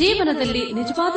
ಜೀವನದಲ್ಲಿ ನಿಜವಾದ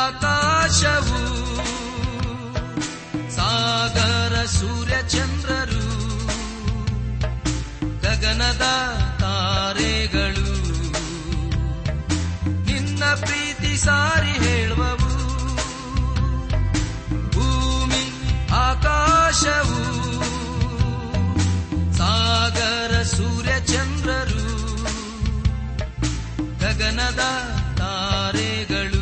ಆಕಾಶವು ಸಾಗರ ಸೂರ್ಯ ಚಂದ್ರರು ಗಗನದ ತಾರೆಗಳು ನಿನ್ನ ಪ್ರೀತಿ ಸಾರಿ ಹೇಳುವವು. ಭೂಮಿ ಆಕಾಶವು ಸಾಗರ ಸೂರ್ಯ ಚಂದ್ರರು ಗಗನದ ತಾರೆಗಳು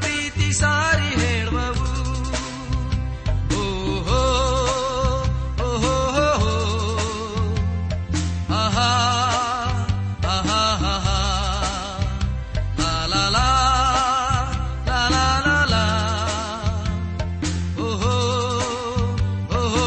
ಪ್ರೀತಿ ಸಾರಿ ಹೇಳುವವು. ಓಹೋ ಓಹೋ ಆಹಾ ಆಹಾ ಆಹಾ ಲಾ ಲಾ ಲಾ ಲಾ ಲಾ ಲಾ. ಓಹೋ ಓಹೋ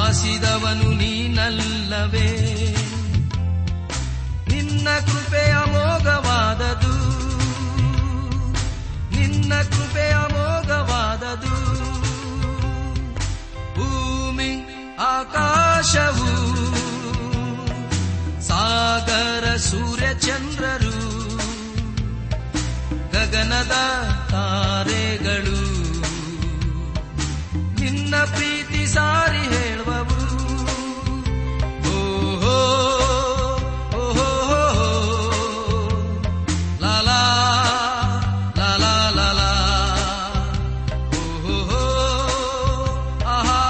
ಆಸಿದವನು ನೀನಲ್ಲವೇ. ನಿನ್ನ ಕೃಪೆಯ ಮೋಘವಾದದು, ನಿನ್ನ ಕೃಪೆಯ ಮೋಘವಾದದು. ಭೂಮಿ ಆಕಾಶವು ಸಾಗರ ಸೂರ್ಯ ಚಂದ್ರರು ಗಗನದ ತಾರೆಗಳು ನಿನ್ನ ಪ್ರೀತಿ ಸಾರಿ ಹೇಳುವವು. ಓಹೋ ಓಹೋ ಲಾ ಲಾ ಲಾ ಲಾ ಲಾ ಲಾ. ಓಹೋ ಆಹಾ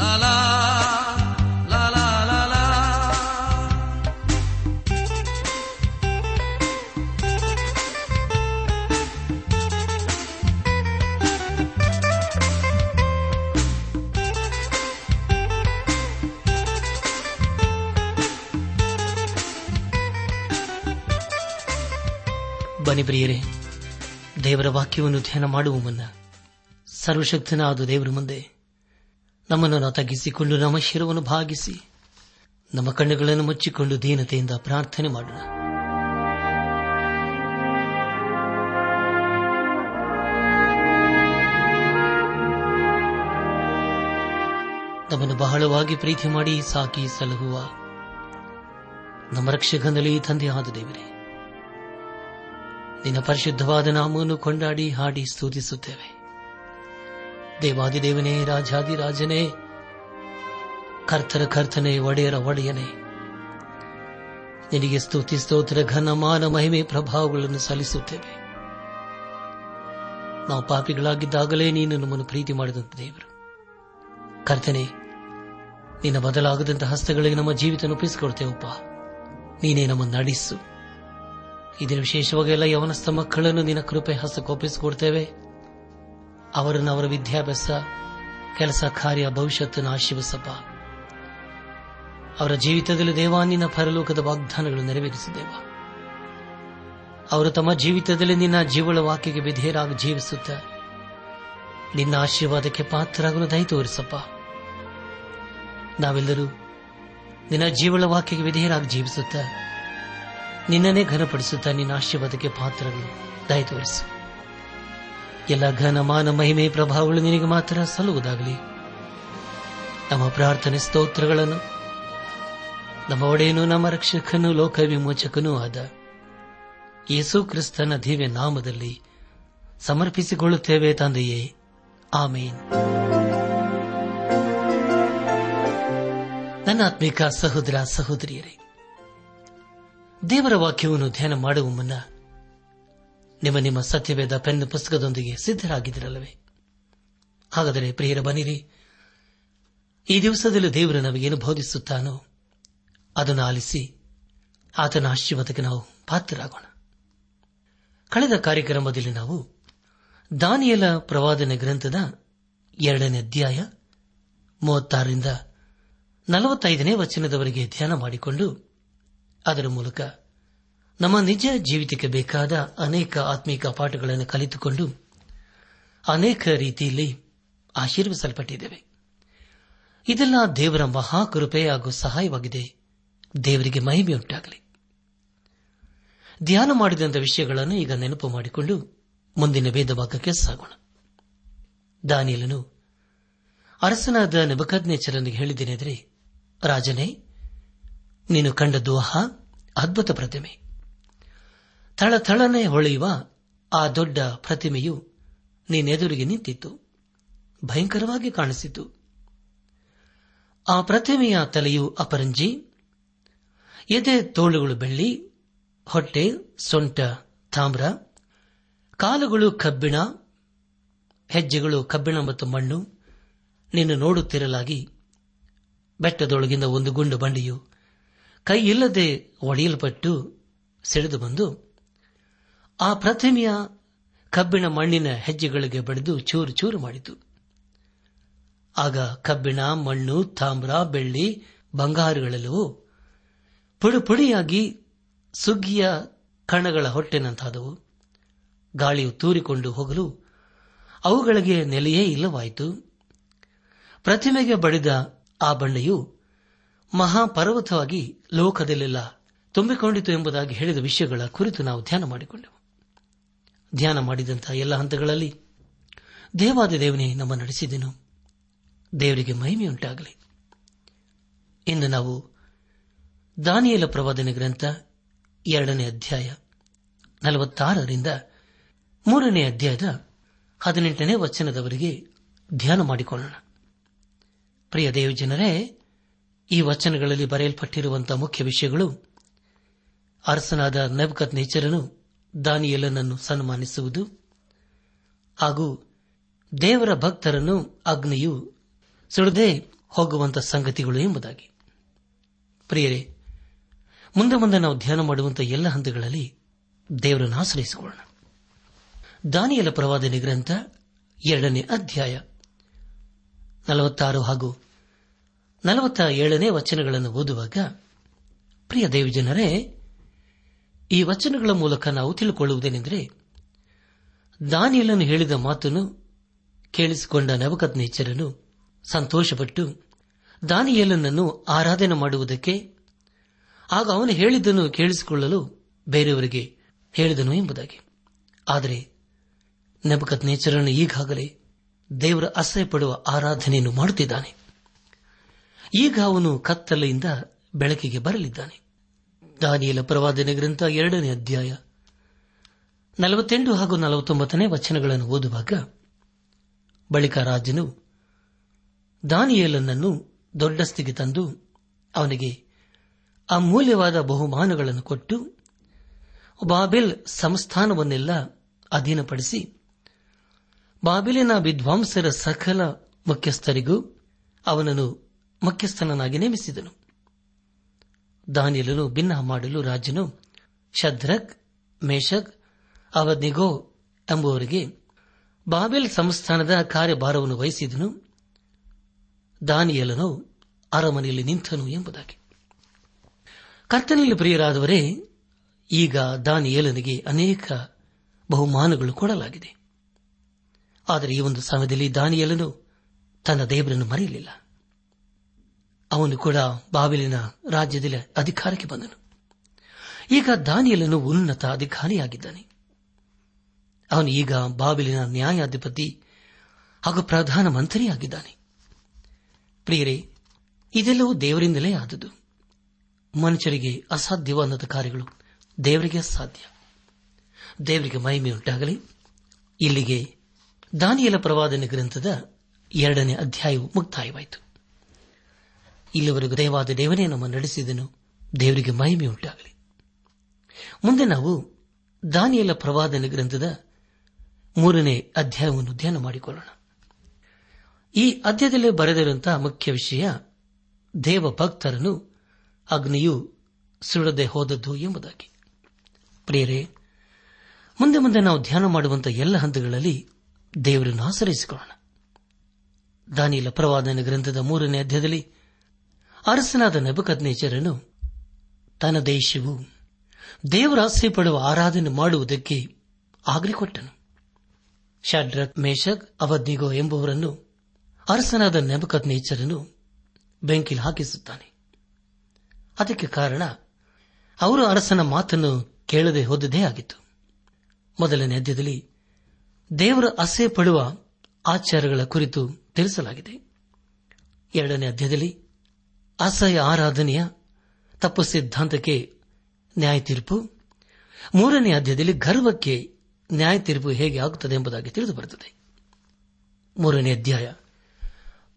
ಲಾ ಲಾ ಲಾ ಲಾ ಲಾ ಲಾ. ಬನ್ನಿ ಪ್ರಿಯರೇ, ದೇವರ ವಾಕ್ಯವನ್ನು ಧ್ಯಾನ ಮಾಡುವ ಮುನ್ನ ಸರ್ವಶಕ್ತನಾದ ದೇವರ ಮುಂದೆ ನಮ್ಮನ್ನು ತಗ್ಗಿಸಿಕೊಂಡು ನಮ್ಮ ಶಿರವನ್ನು ಭಾಗಿಸಿ ನಮ್ಮ ಕಣ್ಣುಗಳನ್ನು ಮುಚ್ಚಿಕೊಂಡು ದೀನತೆಯಿಂದ ಪ್ರಾರ್ಥನೆ ಮಾಡೋಣ. ನಮ್ಮನ್ನು ಬಹಳವಾಗಿ ಪ್ರೀತಿ ಮಾಡಿ ಸಾಕಿ ಸಲಹುವ ನಮ್ಮ ರಕ್ಷಕನಲ್ಲಿ ತಂದೆಯಾದ ದೇವರೇ, ನಿನ್ನ ಪರಿಶುದ್ಧವಾದ ನಾಮವನ್ನು ಕೊಂಡಾಡಿ ಹಾಡಿ ಸ್ತುತಿಸುತ್ತೇವೆ. ದೇವಾದಿದೇವನೇ, ರಾಜಾದಿರಾಜನೇ, ಕರ್ತರ ಕರ್ತನೇ, ಒಡೆಯರ ಒಡೆಯನೇ, ನಿನಗೆ ಸ್ತುತಿ ಸ್ತೋತ್ರ ಘನಮಾನ ಮಹಿಮೆ ಪ್ರಭಾವಗಳನ್ನು ಸಲ್ಲಿಸುತ್ತೇವೆ. ನಾವು ಪಾಪಿಗಳಾಗಿದ್ದಾಗಲೇ ನೀನು ನಮ್ಮನ್ನು ಪ್ರೀತಿ ಮಾಡಿದಂಥ ದೇವರು ಕರ್ತನೇ, ನಿನ್ನ ಬದಲಾಗದಂಥ ಹಸ್ತಗಳಿಗೆ ನಮ್ಮ ಜೀವಿತ ಒಪ್ಪಿಸಿಕೊಡ್ತೇವಪ್ಪ. ನೀನೇ ನಮ್ಮನ್ನು ನಡೆಸು. ಇದನ್ನು ವಿಶೇಷವಾಗಿ ಎಲ್ಲ ಯವನಸ್ಥ ಮಕ್ಕಳನ್ನು ನಿನ್ನ ಕೃಪೆ ಹಸ್ತಕ್ಕೆ ಒಪ್ಪಿಸಿಕೊಡ್ತೇವೆ. ಅವರನ್ನು ಅವರ ವಿದ್ಯಾಭ್ಯಾಸ, ಕೆಲಸ, ಕಾರ್ಯ, ಭವಿಷ್ಯತನ್ನು ಆಶೀರ್ವಸಪ್ಪ. ಅವರ ಜೀವಿತದಲ್ಲಿ ದೇವಾ ನಿನ್ನ ಪರಲೋಕದ ವಾಗ್ದಾನಗಳು ನೆರವೇರಿಸಿದ್ದೇವ. ಅವರು ತಮ್ಮ ಜೀವಿತದಲ್ಲಿ ನಿನ್ನ ಜೀವಳ ವಾಕ್ಯಕ್ಕೆ ವಿಧೇಯರಾಗಿ ಜೀವಿಸುತ್ತ ನಿನ್ನ ಆಶೀರ್ವಾದಕ್ಕೆ ಪಾತ್ರರಾಗಲು ದಯ ತೋರಿಸಪ್ಪ. ನಾವೆಲ್ಲರೂ ನಿನ್ನ ಜೀವಳ ವಾಕ್ಯಕ್ಕೆ ವಿಧೇಯರಾಗಿ ಜೀವಿಸುತ್ತ ನಿನ್ನನ್ನೇ ಘನಪಡಿಸುತ್ತಾ ನಿನ್ನ ಆಶೀರ್ವಾದಕ್ಕೆ ಪಾತ್ರರಾಗಲು ದಯ ತೋರಿಸು. ಎಲ್ಲ ಘನಮಾನ ಮಹಿಮೆ ಪ್ರಭಾವಗಳು ನಿನಗೆ ಮಾತ್ರ ಸಲ್ಲುವುದಾಗಲಿ. ನಮ್ಮ ಪ್ರಾರ್ಥನೆ ಸ್ತೋತ್ರಗಳನ್ನು ನಮ್ಮ ಒಡೆಯನು, ನಮ್ಮ ರಕ್ಷಕನೂ ಲೋಕ ವಿಮೋಚಕನೂ ಆದ ಯೇಸು ಕ್ರಿಸ್ತನ ದಿವ್ಯ ನಾಮದಲ್ಲಿ ಸಮರ್ಪಿಸಿಕೊಳ್ಳುತ್ತೇವೆ ತಂದೆಯೇ, ಆಮೇನ್. ನನ್ನ ಆತ್ಮೀಕ ಸಹೋದರ ಸಹೋದರಿಯರೇ, ದೇವರ ವಾಕ್ಯವನ್ನು ಧ್ಯಾನ ಮಾಡುವ ಮುನ್ನ ನಿಮ್ಮ ನಿಮ್ಮ ಸತ್ಯವೇದ ಪೆನ್ ಪುಸ್ತಕದೊಂದಿಗೆ ಸಿದ್ದರಾಗಿದ್ದಿರಲ್ಲವೇ? ಹಾಗಾದರೆ ಪ್ರಿಯರ, ಬನ್ನಿರಿ, ಈ ದಿವಸದಲ್ಲಿ ದೇವರು ನಮಗೇನು ಬೋಧಿಸುತ್ತಾನೋ ಅದನ್ನು ಆಲಿಸಿ ಆತನ ಆಶೀರ್ವಾದಕ್ಕೆ ನಾವು ಪಾತ್ರರಾಗೋಣ. ಕಳೆದ ಕಾರ್ಯಕ್ರಮದಲ್ಲಿ ನಾವು ದಾನಿಯೇಲ ಪ್ರವಾದನೆ ಗ್ರಂಥದ 2ನೇ ಅಧ್ಯಾಯ 36ರಿಂದ 45ನೇ ವಚನದವರೆಗೆ ಧ್ಯಾನ ಮಾಡಿಕೊಂಡು ಅದರ ಮೂಲಕ ನಮ್ಮ ನಿಜ ಜೀವಿತಕ್ಕೆ ಬೇಕಾದ ಅನೇಕ ಆತ್ಮೀಕ ಪಾಠಗಳನ್ನು ಕಲಿತುಕೊಂಡು ಅನೇಕ ರೀತಿಯಲ್ಲಿ ಆಶೀರ್ವಿಸಲ್ಪಟ್ಟಿದ್ದೇವೆ. ಇದೆಲ್ಲ ದೇವರ ಮಹಾಕೃಪೆ ಹಾಗೂ ಸಹಾಯವಾಗಿದೆ. ದೇವರಿಗೆ ಮಹಿಮೆಯುಂಟಾಗಲಿ. ಧ್ಯಾನ ಮಾಡಿದಂಥ ವಿಷಯಗಳನ್ನು ಈಗ ನೆನಪು ಮಾಡಿಕೊಂಡು ಮುಂದಿನ ವೇದ ಭಾಗಕ್ಕೆ ಸಾಗೋಣ. ದಾನಿಯೇಲನು ಅರಸನಾದ ನೆಬೂಕದ್ನೆಚ್ಚರನಿಗೆ ಹೇಳಿದ್ದೇನೆಂದರೆ, ರಾಜನೇ, ನೀನು ಕಂಡದ್ದು ಆಹಾ ಅದ್ಭುತ ಪ್ರತಿಮೆ. ಥಳಥಳನೆ ಹೊಳೆಯುವ ಆ ದೊಡ್ಡ ಪ್ರತಿಮೆಯು ನಿನ್ನೆದುರಿಗೆ ನಿಂತಿತ್ತು, ಭಯಂಕರವಾಗಿ ಕಾಣಿಸಿತು. ಆ ಪ್ರತಿಮೆಯ ತಲೆಯು ಅಪರಂಜಿ, ಎದೆ ತೋಳುಗಳು ಬೆಳ್ಳಿ, ಹೊಟ್ಟೆ ಸೊಂಟ ತಾಮ್ರ, ಕಾಲುಗಳು ಕಬ್ಬಿಣ, ಹೆಜ್ಜೆಗಳು ಕಬ್ಬಿಣ ಮತ್ತು ಮಣ್ಣು. ನೀನು ನೋಡುತ್ತಿರಲಾಗಿ ಬೆಟ್ಟದೊಳಗಿಂದ ಒಂದು ಗುಂಡು ಬಂಡೆಯು ಕೈಯಿಲ್ಲದೆ ಒಡೆಯಲ್ಪಟ್ಟು ಸಿಡಿದು ಬಂದು ಆ ಪ್ರತಿಮೆಯ ಕಬ್ಬಿಣ ಮಣ್ಣಿನ ಹೆಜ್ಜೆಗಳಿಗೆ ಬಡಿದು ಚೂರು ಚೂರು ಮಾಡಿತು. ಆಗ ಕಬ್ಬಿಣ, ಮಣ್ಣು, ತಾಮ್ರ, ಬೆಳ್ಳಿ, ಬಂಗಾರಗಳೆಲ್ಲವೂ ಪುಡಿಪುಡಿಯಾಗಿ ಸುಗ್ಗಿಯ ಕಣಗಳ ಹೊಟ್ಟೆನಂತಾದವು. ಗಾಳಿಯು ತೂರಿಕೊಂಡು ಹೋಗಲು ಅವುಗಳಿಗೆ ನೆಲೆಯೇ ಇಲ್ಲವಾಯಿತು. ಪ್ರತಿಮೆಗೆ ಬಡಿದ ಆ ಬಂಡೆಯು ಮಹಾಪರ್ವತವಾಗಿ ಲೋಕದಲ್ಲೆಲ್ಲ ತುಂಬಿಕೊಂಡಿತು ಎಂಬುದಾಗಿ ಹೇಳಿದ ವಿಷಯಗಳ ಕುರಿತು ನಾವು ಧ್ಯಾನ ಮಾಡಿಕೊಂಡೆವು. ಧ್ಯಾನ ಮಾಡಿದಂತಹ ಎಲ್ಲ ಹಂತಗಳಲ್ಲಿ ದೇವಾದಿದೇವನೇ ನಮ್ಮ ನಡೆಸಿದನು. ದೇವರಿಗೆ ಮಹಿಮೆಯುಂಟಾಗಲಿ. ಇಂದು ನಾವು ದಾನಿಯೇಲ ಪ್ರವಾದನೆ ಗ್ರಂಥ 2ನೇ ಅಧ್ಯಾಯ 46ರಿಂದ 3ನೇ ಅಧ್ಯಾಯದ 18ನೇ ವಚನದವರೆಗೆ ಧ್ಯಾನ ಮಾಡಿಕೊಳ್ಳೋಣ. ಪ್ರಿಯ ದೇವಜನರೇ, ಈ ವಚನಗಳಲ್ಲಿ ಬರೆಯಲ್ಪಟ್ಟಿರುವಂತಹ ಮುಖ್ಯ ವಿಷಯಗಳು: ಅರಸನಾದ ನೆಬೂಕದ್ನೆಚ್ಚರನು ದಾನಿಯೇಲನನ್ನು ಸನ್ಮಾನಿಸುವುದು ಹಾಗೂ ದೇವರ ಭಕ್ತರನ್ನು ಅಗ್ನಿಯು ಸುಡದೆ ಹೋಗುವಂತಹ ಸಂಗತಿಗಳು ಎಂಬುದಾಗಿ. ಪ್ರಿಯರೇ, ಮುಂದೆ ಮುಂದೆ ನಾವು ಧ್ಯಾನ ಮಾಡುವಂತಹ ಎಲ್ಲ ಹಂತಗಳಲ್ಲಿ ದೇವರನ್ನು ಆಶ್ರಯಿಸಿಕೊಳ್ಳೋಣ. ದಾನಿಯೇಲ ಪ್ರವಾದನೆ ಗ್ರಂಥ 2ನೇ ಅಧ್ಯಾಯ 46 ಹಾಗೂ 47ನೇ ವಚನಗಳನ್ನು ಓದುವಾಗ, ಪ್ರಿಯ ದೇವಜನರೇ, ಈ ವಚನಗಳ ಮೂಲಕ ನಾವು ತಿಳಿದುಕೊಳ್ಳುವುದೇನೆಂದರೆ, ದಾನಿಯೇಲನು ಹೇಳಿದ ಮಾತನ್ನು ಕೇಳಿಸಿಕೊಂಡ ನೆಬೂಕದ್ನೆಚ್ಚರನು ಸಂತೋಷಪಟ್ಟು ದಾನಿಯೇಲನನ್ನು ಆರಾಧನೆ ಮಾಡುವುದಕ್ಕೆ ಆಗ ಅವನು ಹೇಳಿದ್ದನ್ನು ಕೇಳಿಸಿಕೊಳ್ಳಲು ಬೇರೆಯವರಿಗೆ ಹೇಳಿದನು ಎಂಬುದಾಗಿ. ಆದರೆ ನೆಬೂಕದ್ನೆಚ್ಚರನು ಈಗಾಗಲೇ ದೇವರ ಅಸಹ್ಯಪಡುವ ಆರಾಧನೆಯನ್ನು ಮಾಡುತ್ತಿದ್ದಾನೆ. ಈಗ ಅವನು ಕತ್ತಲೆಯಿಂದ ಬೆಳಕಿಗೆ ಬರಲಿದ್ದಾನೆ. ದಾನಿಯೇಲ ಪ್ರವಾದನೆ ಗ್ರಂಥ 2ನೇ ಅಧ್ಯಾಯ 48 ಹಾಗೂ 49ನೇ ವಚನಗಳನ್ನು ಓದುವಾಗ, ಬಳಿಕ ರಾಜನು ದಾನಿಯೇಲನನ್ನು ದೊಡ್ಡಸ್ತಿಗೆ ತಂದು ಅವನಿಗೆ ಅಮೂಲ್ಯವಾದ ಬಹುಮಾನಗಳನ್ನು ಕೊಟ್ಟು ಬಾಬೆಲ್ ಸಂಸ್ಥಾನವನ್ನೆಲ್ಲ ಅಧೀನಪಡಿಸಿ ಬಾಬೆಲಿನ ವಿದ್ವಾಂಸರ ಸಕಲ ಮುಖ್ಯಸ್ಥರಿಗೂ ಅವನನ್ನು ಮುಖ್ಯಸ್ಥನಾಗಿ ನೇಮಿಸಿದನು. ದಾನಿಯೇಲನು ಭಿನ್ನ ಮಾಡಲು ರಾಜನು ಶದ್ರಕ್, ಮೇಷಕ್, ಅವದ್ನಿಗೋ ಎಂಬುವರಿಗೆ ಬಾಬೆಲ್ ಸಂಸ್ಥಾನದ ಕಾರ್ಯಭಾರವನ್ನು ವಹಿಸಿದನು. ದಾನಿಯೇಲನು ಅರಮನೆಯಲ್ಲಿ ನಿಂತನು ಎಂಬುದಾಗಿ. ಕರ್ತನಲ್ಲಿ ಪ್ರಿಯರಾದವರೇ, ಈಗ ದಾನಿಯೇಲನಿಗೆ ಅನೇಕ ಬಹುಮಾನಗಳು ಕೊಡಲಾಗಿದೆ. ಆದರೆ ಈ ಒಂದು ಸಮಯದಲ್ಲಿ ದಾನಿಯೇಲನು ತನ್ನ ದೇವರನ್ನು ಮರೆಯಲಿಲ್ಲ. ಅವನು ಕೂಡ ಬಾಬೆಲಿನ ರಾಜ್ಯದಲ್ಲಿ ಅಧಿಕಾರಕ್ಕೆ ಬಂದನು. ಈಗ ದಾನಿಯೇಲನು ಉನ್ನತ ಅಧಿಕಾರಿಯಾಗಿದ್ದಾನೆ. ಅವನು ಈಗ ಬಾಬೆಲಿನ ನ್ಯಾಯಾಧಿಪತಿ ಹಾಗೂ ಪ್ರಧಾನಮಂತ್ರಿಯಾಗಿದ್ದಾನೆ. ಪ್ರಿಯರೇ, ಇದೆಲ್ಲವೂ ದೇವರಿಂದಲೇ ಆದದ್ದು. ಮನುಷ್ಯರಿಗೆ ಅಸಾಧ್ಯವಾದ ಕಾರ್ಯಗಳು ದೇವರಿಗೆ ಸಾಧ್ಯ. ದೇವರಿಗೆ ಮಹಿಮೆಯುಂಟಾಗಲಿ. ಇಲ್ಲಿಗೆ ದಾನಿಯೇಲ ಪ್ರವಾದನೆ ಗ್ರಂಥದ 2ನೇ ಅಧ್ಯಾಯವು ಮುಕ್ತಾಯವಾಯಿತು. ಇಲ್ಲಿವರೆಗೂ ದೇವಾದ ದೇವನೇ ನಮ್ಮ ನಡೆಸಿದನು. ದೇವರಿಗೆ ಮಹಿಮೆಯುಂಟಾಗಲಿ. ಮುಂದೆ ನಾವು ದಾನಿಯೇಲ ಪ್ರವಾದನೆ ಗ್ರಂಥದ 3ನೇ ಅಧ್ಯಾಯವನ್ನು ಧ್ಯಾನ ಮಾಡಿಕೊಳ್ಳೋಣ. ಈ ಅಧ್ಯಾಯದಲ್ಲಿ ಬರೆದಿರುವಂತಹ ಮುಖ್ಯ ವಿಷಯ ದೇವಭಕ್ತರನ್ನು ಅಗ್ನಿಯು ಸುಡದೆ ಹೋದದ್ದು ಎಂಬುದಾಗಿ. ಪ್ರಿಯರೇ, ಮುಂದೆ ಮುಂದೆ ನಾವು ಧ್ಯಾನ ಮಾಡುವಂತಹ ಎಲ್ಲ ಹಂತಗಳಲ್ಲಿ ದೇವರನ್ನು ಆಶ್ರಯಿಸಿಕೊಳ್ಳೋಣ. ದಾನಿಯೇಲ ಪ್ರವಾದನೆ ಗ್ರಂಥದ 3ನೇ ಅಧ್ಯಾಯದಲ್ಲಿ ಅರಸನಾದ ನೆಬೂಕದ್ನೆಚ್ಚರನು ತನ್ನ ದೇಶವು ದೇವರ ಆಶ್ರಯ ಪಡುವ ಆರಾಧನೆ ಮಾಡುವುದಕ್ಕೆ ಆಗ್ರಹ ಕೊಟ್ಟನು. ಶದ್ರಕ್, ಮೇಷಕ್, ಅವದ್ನಿಗೋ ಎಂಬುವರನ್ನು ಅರಸನಾದ ನೆಬೂಕದ್ನೆಚ್ಚರನು ಬೆಂಕಿಲಿ ಹಾಕಿಸುತ್ತಾನೆ. ಅದಕ್ಕೆ ಕಾರಣ ಅವರು ಅರಸನ ಮಾತನ್ನು ಕೇಳದೆ ಹೋದದೇ ಆಗಿತ್ತು. ಮೊದಲನೇ ಅಧ್ಯಾಯದಲ್ಲಿ ದೇವರ ಆಸೆ ಪಡುವ ಆಚಾರಗಳ ಕುರಿತು ತಿಳಿಸಲಾಗಿದೆ. 2ನೇ ಅಧ್ಯಾಯದಲ್ಲಿ ಅಸಹ್ಯ ಆರಾಧನೆಯ ತಪ್ಪು ಸಿದ್ಧಾಂತಕ್ಕೆ ನ್ಯಾಯ ತೀರ್ಪು, 3ನೇ ಅಧ್ಯಾಯದಲ್ಲಿ ಗರ್ವಕ್ಕೆ ನ್ಯಾಯ ತೀರ್ಪು ಹೇಗೆ ಆಗುತ್ತದೆ ಎಂಬುದಾಗಿ ತಿಳಿದುಬರುತ್ತದೆ. 3ನೇ ಅಧ್ಯಾಯ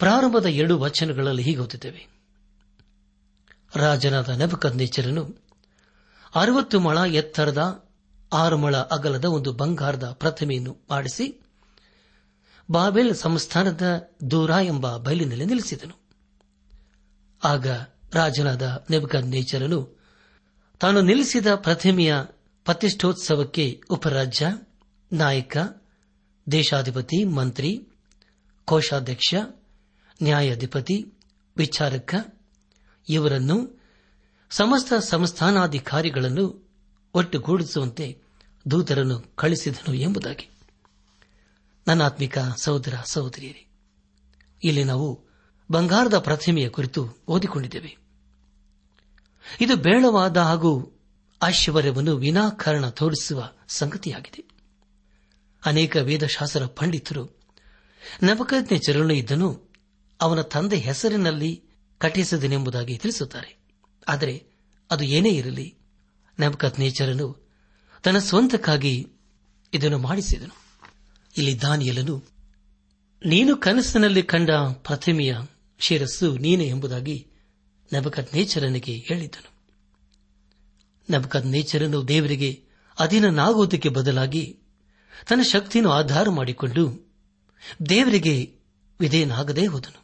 ಪ್ರಾರಂಭದ 2 ವಚನಗಳಲ್ಲಿ ಹೀಗೆ ಓದುತ್ತೇವೆ. ರಾಜನಾದ ನೆಬೂಕದ್ನೆಚ್ಚರನು 60 ಮೊಳ ಎತ್ತರದ 6 ಮೊಳ ಅಗಲದ ಒಂದು ಬಂಗಾರದ ಪ್ರತಿಮೆಯನ್ನು ಮಾಡಿಸಿ ಬಾಬೆಲ್ ಸಂಸ್ಥಾನದ ದೂರ ಎಂಬ ಬಯಲಿನಲ್ಲಿ ನಿಲ್ಲಿಸಿದನು. ಆಗ ರಾಜನಾದ ನೆಬೂಕದ್ನೆಚ್ಚರನು ತಾನು ನಿಲ್ಲಿಸಿದ ಪ್ರತಿಮೆಯ ಪ್ರತಿಷ್ಠೋತ್ಸವಕ್ಕೆ ಉಪರಾಜ್ಯ, ನಾಯಕ, ದೇಶಾಧಿಪತಿ, ಮಂತ್ರಿ, ಕೋಶಾಧ್ಯಕ್ಷ, ನ್ಯಾಯಾಧಿಪತಿ, ವಿಚಾರಕ ಇವರನ್ನು ಸಮಸ್ತ ಸಂಸ್ಥಾನಾಧಿಕಾರಿಗಳನ್ನು ಒಟ್ಟುಗೂಡಿಸುವಂತೆ ದೂತರನ್ನು ಕಳಿಸಿದನು ಎಂಬುದಾಗಿ. ನನ್ನಾತ್ಮಿಕ ಸಹೋದರ ಸಹೋದರಿಯರೇ, ಇಲ್ಲಿ ನಾವು ಬಂಗಾರದ ಪ್ರತಿಮೆಯ ಕುರಿತು ಓದಿಕೊಂಡಿದ್ದೇವೆ. ಇದು ಬೇಡವಾದ ಹಾಗೂ ಐಶ್ವರ್ಯವನ್ನು ವಿನಾಕಾರಣ ತೋರಿಸುವ ಸಂಗತಿಯಾಗಿದೆ. ಅನೇಕ ವೇದಶಾಸ್ತ್ರ ಪಂಡಿತರು ನೆಬೂಕದ್ನೆಚ್ಚರನು ಇದ್ದನು ಅವನ ತಂದೆ ಹೆಸರಿನಲ್ಲಿ ಕಟ್ಟಿಸಿದನೆಂಬುದಾಗಿ ತಿಳಿಸುತ್ತಾರೆ. ಆದರೆ ಅದು ಏನೇ ಇರಲಿ, ನೆಬೂಕದ್ನೆಚ್ಚರನು ತನ್ನ ಸ್ವಂತಕ್ಕಾಗಿ ಇದನ್ನು ಮಾಡಿಸಿದನು. ಇಲ್ಲಿ ದಾನಿಯೇಲನು ನೀನು ಕನಸಿನಲ್ಲಿ ಕಂಡ ಪ್ರತಿಮೆಯ ಶಿರಸ್ಸು ನೀನೇ ಎಂಬುದಾಗಿ ನೆಬೂಕದ್ನೆಚ್ಚರನಿಗೆ ಹೇಳಿದ್ದನು. ನೆಬೂಕದ್ನೆಚ್ಚರನು ದೇವರಿಗೆ ಅಧೀನನಾಗುವುದಕ್ಕೆ ಬದಲಾಗಿ ತನ್ನ ಶಕ್ತಿಯನ್ನು ಆಧಾರ ಮಾಡಿಕೊಂಡು ದೇವರಿಗೆ ವಿಧೇಯನಾಗದೇ ಹೋದನು.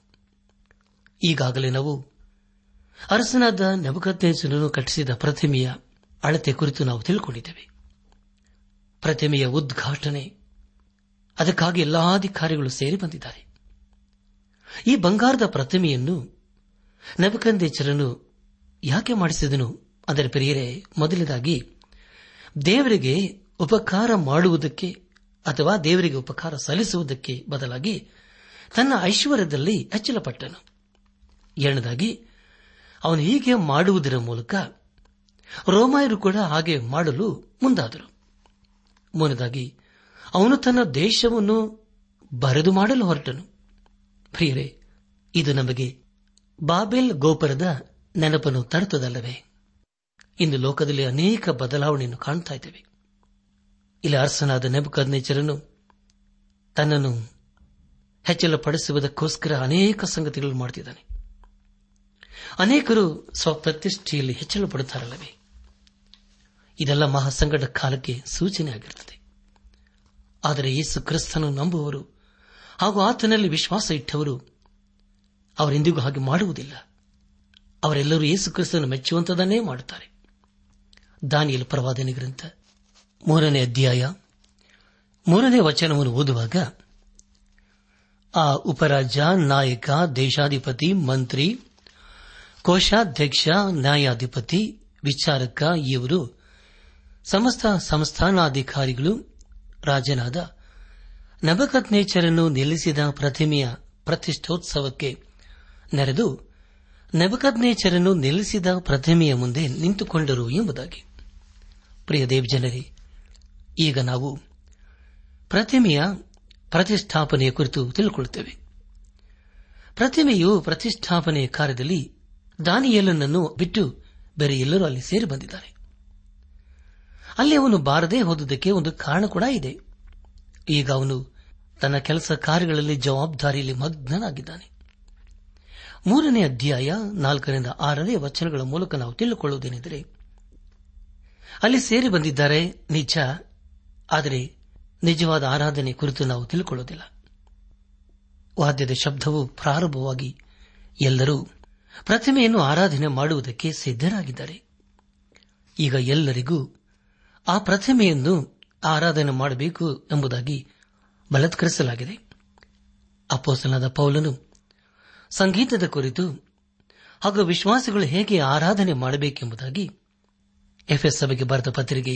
ಈಗಾಗಲೇ ನಾವು ಅರಸನಾದ ನೆಬೂಕದ್ನೆಚ್ಚರನು ಕಟ್ಟಿಸಿದ ಪ್ರತಿಮೆಯ ಅಳತೆ ಕುರಿತು ನಾವು ತಿಳಿದುಕೊಂಡಿದ್ದೇವೆ. ಪ್ರತಿಮೆಯ ಉದ್ಘಾಟನೆ, ಅದಕ್ಕಾಗಿ ಎಲ್ಲಾ ಅಧಿಕಾರಿಗಳು ಸೇರಿ ಬಂದಿದ್ದಾರೆ. ಈ ಬಂಗಾರದ ಪ್ರತಿಮೆಯನ್ನು ನೆಬೂಕದ್ನೆಚ್ಚರನು ಯಾಕೆ ಮಾಡಿಸಿದನು ಅದರ ಪ್ರಿಯರೇ, ಮೊದಲನೇದಾಗಿ ದೇವರಿಗೆ ಉಪಕಾರ ಮಾಡುವುದಕ್ಕೆ ಅಥವಾ ದೇವರಿಗೆ ಉಪಕಾರ ಸಲ್ಲಿಸುವುದಕ್ಕೆ ಬದಲಾಗಿ ತನ್ನ ಐಶ್ವರ್ಯದಲ್ಲಿ ಅಚ್ಚಲಪಟ್ಟನು. ಎರಡನೇದಾಗಿ ಅವನು ಹೀಗೆ ಮಾಡುವುದರ ಮೂಲಕ ರೋಮಾಯರು ಕೂಡ ಹಾಗೆ ಮಾಡಲು ಮುಂದಾದರು. ಮೂರನೇದಾಗಿ ಅವನು ತನ್ನ ದೇಶವನ್ನು ಬರೆದು ಮಾಡಲು ಹೊರಟನು. ಪ್ರಿಯರೇ, ಇದು ನಮಗೆ ಬಾಬೆಲ್ ಗೋಪುರದ ನೆನಪನ್ನು ತರುತ್ತದಲ್ಲವೇ? ಇಂದು ಲೋಕದಲ್ಲಿ ಅನೇಕ ಬದಲಾವಣೆಯನ್ನು ಕಾಣ್ತಾ ಇದ್ದೇವೆ. ಇಲ್ಲಿ ಅರಸನಾದ ನೆಬೂಕದ್ನೆಚ್ಚರನು ತನ್ನನ್ನು ಹೆಚ್ಚಳಪಡಿಸುವುದಕ್ಕೋಸ್ಕರ ಅನೇಕ ಸಂಗತಿಗಳನ್ನು ಮಾಡುತ್ತಿದ್ದಾನೆ. ಅನೇಕರು ಸ್ವಪ್ರತಿಷ್ಠೆಯಲ್ಲಿ ಹೆಚ್ಚಳ ಪಡುತ್ತಾರಲ್ಲವೇ? ಇದೆಲ್ಲ ಮಹಾಸಂಗಡ ಕಾಲಕ್ಕೆ ಸೂಚನೆ ಆಗಿರುತ್ತದೆ. ಆದರೆ ಯೇಸು ಕ್ರಿಸ್ತನು ನಂಬುವವರು ಹಾಗೂ ಆತನಲ್ಲಿ ವಿಶ್ವಾಸ ಇಟ್ಟವರು ಅವರೆಂದಿಗೂ ಹಾಗೆ ಮಾಡುವುದಿಲ್ಲ. ಅವರೆಲ್ಲರೂ ಯೇಸು ಕ್ರಿಸ್ತನು ಮೆಚ್ಚುವಂತದನ್ನೇ ಮಾಡುತ್ತಾರೆ. ದಾನಿಯೇಲ ಪ್ರವಾದನೆ ಗ್ರಂಥ 3ನೇ ಅಧ್ಯಾಯ 3ನೇ ವಚನವನ್ನು ಓದುವಾಗ, ಆ ಉಪರಾಜ, ನಾಯಕ, ದೇಶಾಧಿಪತಿ, ಮಂತ್ರಿ, ಕೋಶಾಧ್ಯಕ್ಷ, ನ್ಯಾಯಾಧಿಪತಿ, ವಿಚಾರಕ ಇವರು ಸಮಸ್ತ ಸಂಸ್ಥಾನಾಧಿಕಾರಿಗಳು ರಾಜನಾದ ನೆಬೂಕದ್ನೆಚ್ಚರನು ನಿಲ್ಲಿಸಿದ ಪ್ರತಿಮೆಯ ಪ್ರತಿಷ್ಠೋತ್ಸವಕ್ಕೆ ನೆರೆದು ನೆಬೂಕದ್ನೆಚ್ಚರನು ನಿಲ್ಲಿಸಿದ ಪ್ರತಿಮೆಯ ಮುಂದೆ ನಿಂತುಕೊಂಡರು ಎಂಬುದಾಗಿ. ಪ್ರಿಯ ದೇವಜನರೇ, ಈಗ ನಾವು ಪ್ರತಿಮೆಯ ಪ್ರತಿಷ್ಠಾಪನೆಯ ಕುರಿತು ತಿಳಿದುಕೊಳ್ಳುತ್ತೇವೆ. ಪ್ರತಿಮೆಯು ಪ್ರತಿಷ್ಠಾಪನೆಯ ಕಾರ್ಯದಲ್ಲಿ ದಾನಿಯೇಲನನ್ನು ಬಿಟ್ಟು ಬೇರೆ ಎಲ್ಲರೂ ಅಲ್ಲಿ ಸೇರಿ ಬಂದಿದ್ದಾರೆ. ಅಲ್ಲಿ ಅವನು ಬಾರದೇ ಹೋದುದಕ್ಕೆ ಒಂದು ಕಾರಣ ಕೂಡ ಇದೆ. ಈಗ ಅವನು ತನ್ನ ಕೆಲಸ ಕಾರ್ಯಗಳಲ್ಲಿ ಜವಾಬ್ದಾರಿಯಲ್ಲಿ ಮಗ್ನನಾಗಿದ್ದಾನೆ. 3ನೇ ಅಧ್ಯಾಯ 4ರಿಂದ 6ನೇ ವಚನಗಳ ಮೂಲಕ ನಾವು ತಿಳಿದುಕೊಳ್ಳುವುದೇನೆಂದರೆ, ಅಲ್ಲಿ ಸೇರಿ ಬಂದಿದ್ದಾರೆ ನಿಜ, ಆದರೆ ನಿಜವಾದ ಆರಾಧನೆ ಕುರಿತು ನಾವು ತಿಳಿದುಕೊಳ್ಳುವುದಿಲ್ಲ. ವಾದ್ಯದ ಶಬ್ದವು ಪ್ರಾರಂಭವಾಗಿ ಎಲ್ಲರೂ ಪ್ರತಿಮೆಯನ್ನು ಆರಾಧನೆ ಮಾಡುವುದಕ್ಕೆ ಸಿದ್ದರಾಗಿದ್ದಾರೆ. ಈಗ ಎಲ್ಲರಿಗೂ ಆ ಪ್ರತಿಮೆಯನ್ನು ಆರಾಧನೆ ಮಾಡಬೇಕು ಎಂಬುದಾಗಿ ಬಲತ್ಕರಿಸಲಾಗಿದೆ. ಅಪೊಸ್ತಲನಾದ ಪೌಲನು ಸಂಗೀತದ ಕುರಿತು ಹಾಗೂ ವಿಶ್ವಾಸಿಗಳು ಹೇಗೆ ಆರಾಧನೆ ಮಾಡಬೇಕೆಂಬುದಾಗಿ ಎಫೆಸ್ ಸಭೆಗೆ ಬರೆದ ಪತ್ರಿಕೆ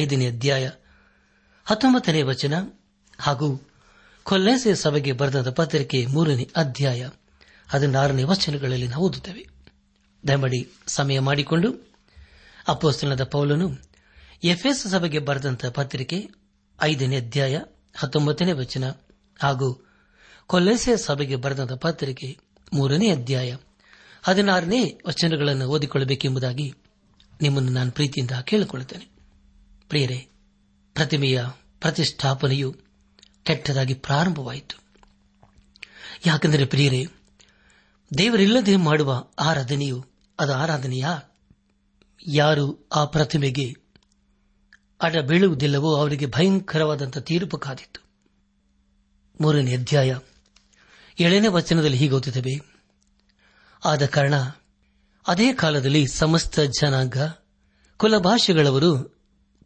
5ನೇ ಅಧ್ಯಾಯ 19ನೇ ವಚನ ಹಾಗೂ ಕೊಲ್ಲಸೆ ಸಭೆಗೆ ಬರೆದ ಪತ್ರಿಕೆ 3ನೇ ಅಧ್ಯಾಯ 16ನೇ ವಚನಗಳಲ್ಲಿ ನಾವು ಓದುತ್ತೇವೆ. ದಯಮಾಡಿ ಸಮಯ ಮಾಡಿಕೊಂಡು ಅಪೊಸ್ತಲನಾದ ಪೌಲನು ಎಫೆಸ್ ಸಭೆಗೆ ಬರೆದಂತಹ ಪತ್ರಿಕೆ 5ನೇ ಅಧ್ಯಾಯ 19ನೇ ವಚನ ಹಾಗೂ ಕೊಲ್ಲಸೆ ಸಭೆಗೆ ಬರೆದಂತಹ ಪತ್ರಿಕೆ 3ನೇ ಅಧ್ಯಾಯ 16ನೇ ವಚನಗಳನ್ನು ಓದಿಕೊಳ್ಳಬೇಕೆಂಬುದಾಗಿ ನಿಮ್ಮನ್ನು ನಾನು ಪ್ರೀತಿಯಿಂದ ಕೇಳಿಕೊಳ್ಳುತ್ತೇನೆ. ಪ್ರಿಯರೇ, ಪ್ರತಿಮೆಯ ಪ್ರತಿಷ್ಠಾಪನೆಯು ಕೆಟ್ಟದಾಗಿ ಪ್ರಾರಂಭವಾಯಿತು. ಯಾಕೆಂದರೆ ಪ್ರಿಯರೇ, ದೇವರಿಲ್ಲದೆ ಮಾಡುವ ಆರಾಧನೆಯು ಅದು ಆರಾಧನೆಯ ಯಾರು ಆ ಪ್ರತಿಮೆಗೆ ಅಡ ಬೀಳುವುದಿಲ್ಲವೋ ಅವರಿಗೆ ಭಯಂಕರವಾದಂಥ ತೀರ್ಪು ಕಾದಿತ್ತು. 3ನೇ ಅಧ್ಯಾಯ 7ನೇ ವಚನದಲ್ಲಿ ಹೀಗೆ ಓದುತ್ತೇವೆ, ಆದ ಕಾರಣ ಅದೇ ಕಾಲದಲ್ಲಿ ಸಮಸ್ತ ಜನಾಂಗ, ಕುಲ, ಭಾಷೆಗಳವರು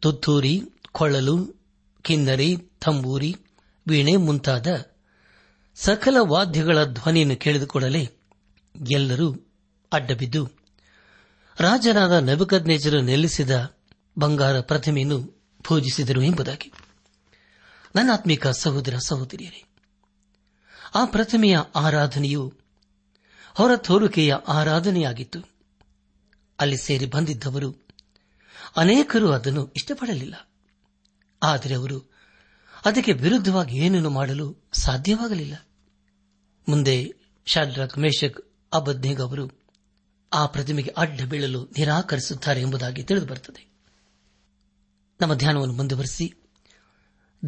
ತುತ್ತೂರಿ, ಕೊಳ್ಳಲು, ಕಿನ್ನರಿ, ತಂಬೂರಿ, ವೀಣೆ ಮುಂತಾದ ಸಕಲ ವಾದ್ಯಗಳ ಧ್ವನಿಯನ್ನು ಕೇಳಿದುಕೊಳ್ಳಲೆ ಎಲ್ಲರೂ ಅಡ್ಡಬಿದ್ದು ರಾಜನಾದ ನೆಬೂಕದ್ನೆಚ್ಚರನು ನೆಲೆಸಿದ ಬಂಗಾರ ಪ್ರತಿಮೆಯನ್ನು ಪೂಜಿಸಿದರು ಎಂಬುದಾಗಿ. ನನ್ನ ಆತ್ಮೀಕ ಸಹೋದರ ಸಹೋದರಿಯರೇ, ಆ ಪ್ರತಿಮೆಯ ಆರಾಧನೆಯು ಹೊರತೋರುಕೆಯ ಆರಾಧನೆಯಾಗಿತ್ತು. ಅಲ್ಲಿ ಸೇರಿ ಬಂದಿದ್ದವರು ಅನೇಕರು ಅದನ್ನು ಇಷ್ಟಪಡಲಿಲ್ಲ. ಆದರೆ ಅವರು ಅದಕ್ಕೆ ವಿರುದ್ಧವಾಗಿ ಏನನ್ನು ಮಾಡಲು ಸಾಧ್ಯವಾಗಲಿಲ್ಲ. ಮುಂದೆ ಶಾದ್ರಕ್, ಮೇಷಕ್, ಅಬದ್ನೇಗೋ ಅವರು ಆ ಪ್ರತಿಮೆಗೆ ಅಡ್ಡ ಬೀಳಲು ನಿರಾಕರಿಸುತ್ತಾರೆ ಎಂಬುದಾಗಿ ತಿಳಿದುಬರುತ್ತದೆ. ನಮ್ಮ ಧ್ಯಾನವನ್ನು ಮುಂದುವರೆಸಿ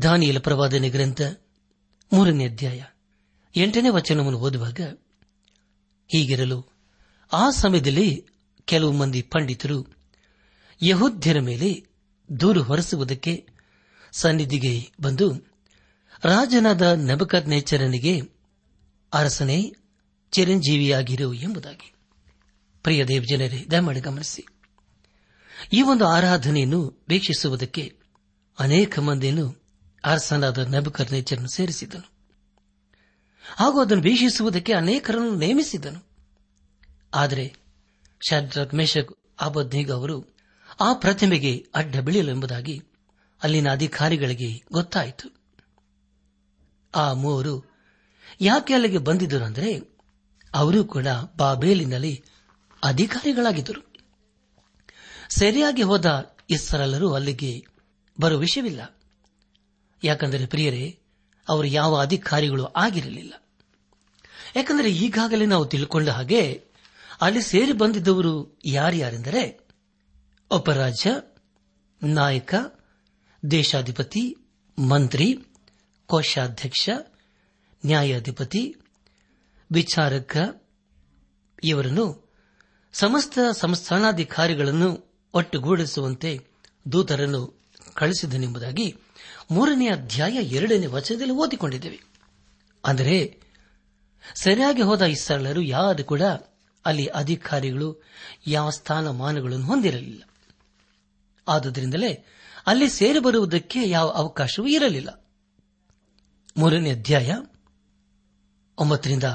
ದಾನಿಯೇಲ ಪ್ರವಾದನೆ ಗ್ರಂಥ 3ನೇ ಅಧ್ಯಾಯ 8ನೇ ವಚನವನ್ನು ಓದುವಾಗ, ಹೀಗಿರಲು ಆ ಸಮಯದಲ್ಲಿ ಕೆಲವು ಮಂದಿ ಪಂಡಿತರು ಯೆಹೂದ್ಯರ ಮೇಲೆ ದೂರು ಹೊರಸುವುದಕ್ಕೆ ಸನ್ನಿಧಿಗೆ ಬಂದು ರಾಜನಾದ ನೆಬೂಕದ್ನೆಚ್ಚರನಿಗೆ, ಅರಸನೇ, ಚಿರಂಜೀವಿಯಾಗಿರು ಎಂಬುದಾಗಿ. ಪ್ರಿಯ ದೇವಜನರೇ, ದಯಮಾಡಿ ಗಮನಿಸಿ, ಈ ಒಂದು ಆರಾಧನೆಯನ್ನು ವೀಕ್ಷಿಸುವುದಕ್ಕೆ ಅನೇಕ ಮಂದಿಯನ್ನು ಅರಸನಾದ ನೆಬೂಕದ್ನೆಚ್ಚರನು ಸೇರಿಸಿದ್ದನು ಹಾಗೂ ಅದನ್ನು ವೀಕ್ಷಿಸುವುದಕ್ಕೆ ಅನೇಕರನ್ನು ನೇಮಿಸಿದ್ದನು. ಆದರೆ ಶಾದ್ರಕ್, ಮೇಷಕ್, ಅಬೇದ್ನೆಗೋ ಅವರು ಆ ಪ್ರತಿಮೆಗೆ ಅಡ್ಡ ಬೀಳಲು ಎಂಬುದಾಗಿ ಅಲ್ಲಿನ ಅಧಿಕಾರಿಗಳಿಗೆ ಗೊತ್ತಾಯಿತು. ಆ ಮೂವರು ಯಾಕೆ ಅಲ್ಲಿಗೆ ಬಂದಿದ್ದರು ಅಂದರೆ ಅವರೂ ಕೂಡ ಬಾಬೇಲಿನಲ್ಲಿ ಅಧಿಕಾರಿಗಳಾಗಿದ್ದರು. ಸರಿಯಾಗಿ ಹೋದ ಇಸ್ರಾಯೇಲರು ಅಲ್ಲಿಗೆ ಬರುವ ವಿಷಯವಿಲ್ಲ. ಯಾಕೆಂದರೆ ಪ್ರಿಯರೇ, ಅವರು ಯಾವ ಅಧಿಕಾರಿಗಳು ಆಗಿರಲಿಲ್ಲ. ಯಾಕೆಂದರೆ ಈಗಾಗಲೇ ನಾವು ತಿಳ್ಕೊಂಡ ಹಾಗೆ ಅಲ್ಲಿ ಸೇರಿ ಬಂದಿದ್ದವರು ಯಾರ್ಯಾರೆಂದರೆ ಅಪರಾಜ್ಯ, ನಾಯಕ, ದೇಶಾಧಿಪತಿ, ಮಂತ್ರಿ, ಕೋಶಾಧ್ಯಕ್ಷ, ನ್ಯಾಯಾಧಿಪತಿ, ವಿಚಾರಕ ಇವರನ್ನು ಸಮಸ್ತ ಸಂಸ್ಥಾನಾಧಿಕಾರಿಗಳನ್ನು ಒಟ್ಟುಗೂಡಿಸುವಂತೆ ದೂತರನ್ನು ಕಳಿಸಿದನೆಂಬುದಾಗಿ 3ನೇ ಅಧ್ಯಾಯ 2ನೇ ವಚನದಲ್ಲಿ ಓದಿಕೊಂಡಿದ್ದೇವೆ. ಅಂದರೆ ಸರಿಯಾಗಿ ಹೋದ ಇಸ್ರಾಯೇಲರು ಯಾರು ಕೂಡ ಅಲ್ಲಿ ಅಧಿಕಾರಿಗಳು, ಯಾವ ಸ್ಥಾನಮಾನಗಳನ್ನು ಹೊಂದಿರಲಿಲ್ಲ. ಆದುದರಿಂದಲೇ ಅಲ್ಲಿ ಸೇರಿ ಬರುವುದಕ್ಕೆ ಯಾವ ಅವಕಾಶವೂ ಇರಲಿಲ್ಲ. 3ನೇ ಅಧ್ಯಾಯ 9ರಿಂದ